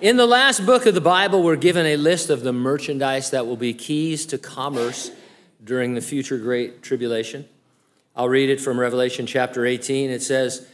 In the last book of the Bible, we're given a list of the merchandise that will be keys to commerce during the future Great Tribulation. I'll read it from Revelation chapter 18. It says,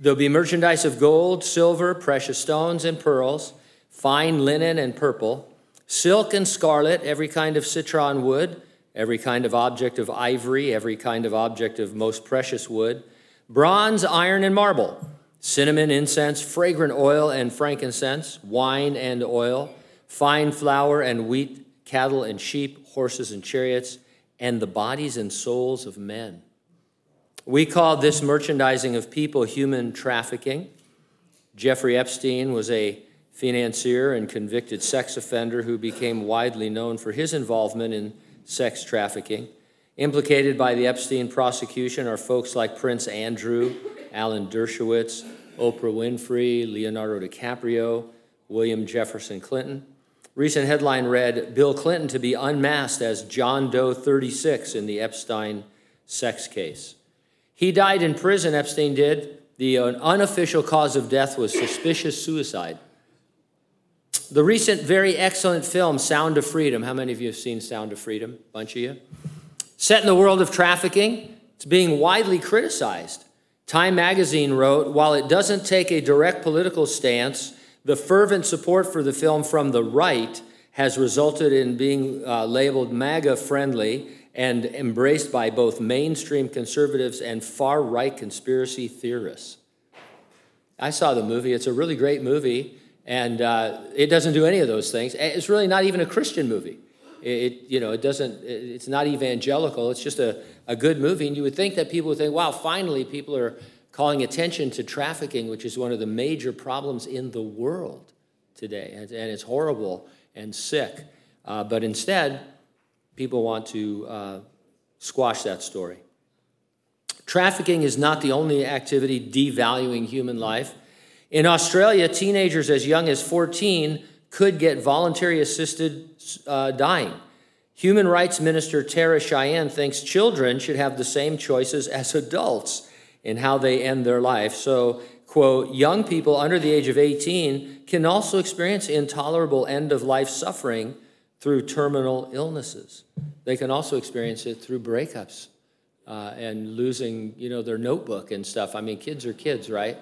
there'll be merchandise of gold, silver, precious stones, and pearls, fine linen and purple, silk and scarlet, every kind of citron wood, every kind of object of ivory, every kind of object of most precious wood, bronze, iron, and marble, cinnamon, incense, fragrant oil, and frankincense, wine and oil, fine flour and wheat, cattle and sheep, horses and chariots, and the bodies and souls of men. We call this merchandising of people human trafficking. Jeffrey Epstein was a financier and convicted sex offender who became widely known for his involvement in sex trafficking. Implicated by the Epstein prosecution are folks like Prince Andrew, Alan Dershowitz, Oprah Winfrey, Leonardo DiCaprio, William Jefferson Clinton. Recent headline read, Bill Clinton to be unmasked as John Doe 36 in the Epstein sex case. He died in prison, Epstein did. The unofficial cause of death was suspicious suicide. The recent very excellent film, Sound of Freedom. How many of you have seen Sound of Freedom? A bunch of you. Set in the world of trafficking, it's being widely criticized. Time magazine wrote, while it doesn't take a direct political stance, the fervent support for the film from the right has resulted in being labeled MAGA-friendly and embraced by both mainstream conservatives and far-right conspiracy theorists. I saw the movie. It's a really great movie. And it doesn't do any of those things. It's really not even a Christian movie. It's not evangelical. It's just a good movie. And you would think that people would think, wow, finally people are calling attention to trafficking, which is one of the major problems in the world today. And it's horrible and sick. But instead, people want to squash that story. Trafficking is not the only activity devaluing human life. In Australia, teenagers as young as 14 could get voluntary assisted dying. Human rights minister Tara Cheyenne thinks children should have the same choices as adults in how they end their life. So, quote, young people under the age of 18 can also experience intolerable end-of-life suffering through terminal illnesses. They can also experience it through breakups and losing, their notebook and stuff. I mean, kids are kids, right?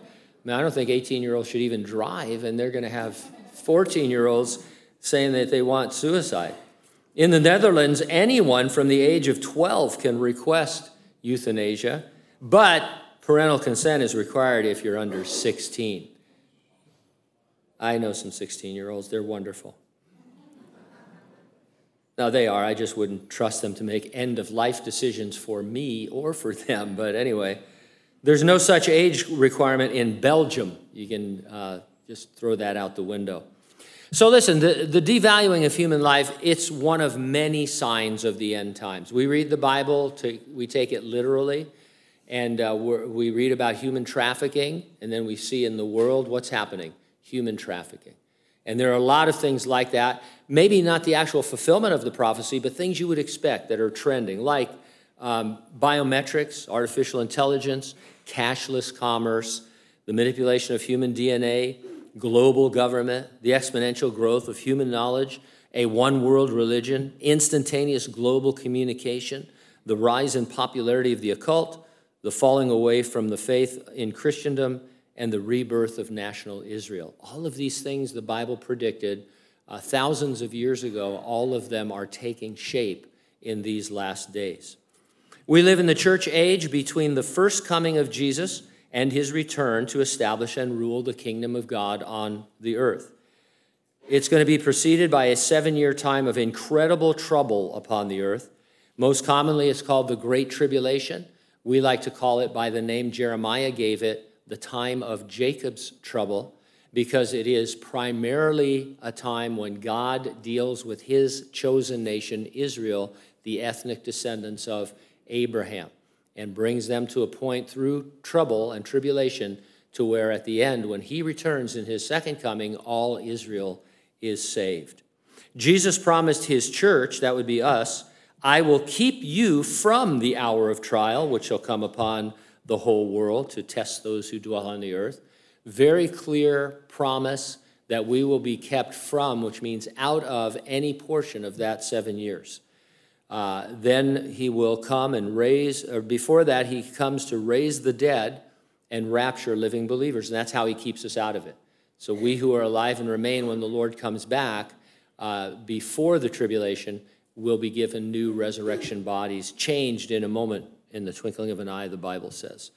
I don't think 18-year-olds should even drive, and they're going to have 14-year-olds saying that they want suicide. In the Netherlands, anyone from the age of 12 can request euthanasia, but parental consent is required if you're under 16. I know some 16-year-olds. They're wonderful. Now, they are. I just wouldn't trust them to make end-of-life decisions for me or for them, but anyway. There's no such age requirement in Belgium. You can just throw that out the window. So listen, the devaluing of human life, it's one of many signs of the end times. We read the Bible, we take it literally, and we read about human trafficking, and then we see in the world what's happening, human trafficking. And there are a lot of things like that, maybe not the actual fulfillment of the prophecy, but things you would expect that are trending, like biometrics, artificial intelligence, cashless commerce, the manipulation of human DNA, global government, the exponential growth of human knowledge, a one-world religion, instantaneous global communication, the rise in popularity of the occult, the falling away from the faith in Christendom, and the rebirth of national Israel. All of these things the Bible predicted thousands of years ago, all of them are taking shape in these last days. We live in the church age between the first coming of Jesus and his return to establish and rule the kingdom of God on the earth. It's going to be preceded by a 7-year time of incredible trouble upon the earth. Most commonly, it's called the Great Tribulation. We like to call it by the name Jeremiah gave it, the time of Jacob's trouble, because it is primarily a time when God deals with his chosen nation, Israel, the ethnic descendants of Abraham, and brings them to a point through trouble and tribulation to where at the end, when he returns in his second coming, all Israel is saved. Jesus promised his church, that would be us, I will keep you from the hour of trial, which shall come upon the whole world to test those who dwell on the earth. Very clear promise that we will be kept from, which means out of, any portion of that 7 years. Then he will come and raise, or before that, he comes to raise the dead and rapture living believers. And that's how he keeps us out of it. So we who are alive and remain when the Lord comes back before the tribulation will be given new resurrection bodies, changed in a moment, in the twinkling of an eye, the Bible says.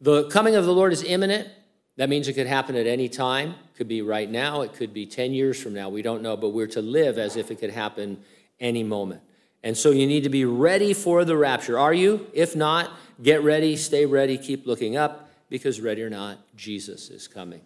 The coming of the Lord is imminent. That means it could happen at any time. It could be right now. It could be 10 years from now. We don't know, but we're to live as if it could happen any moment. And so you need to be ready for the rapture. Are you? If not, get ready, stay ready, keep looking up, because ready or not, Jesus is coming.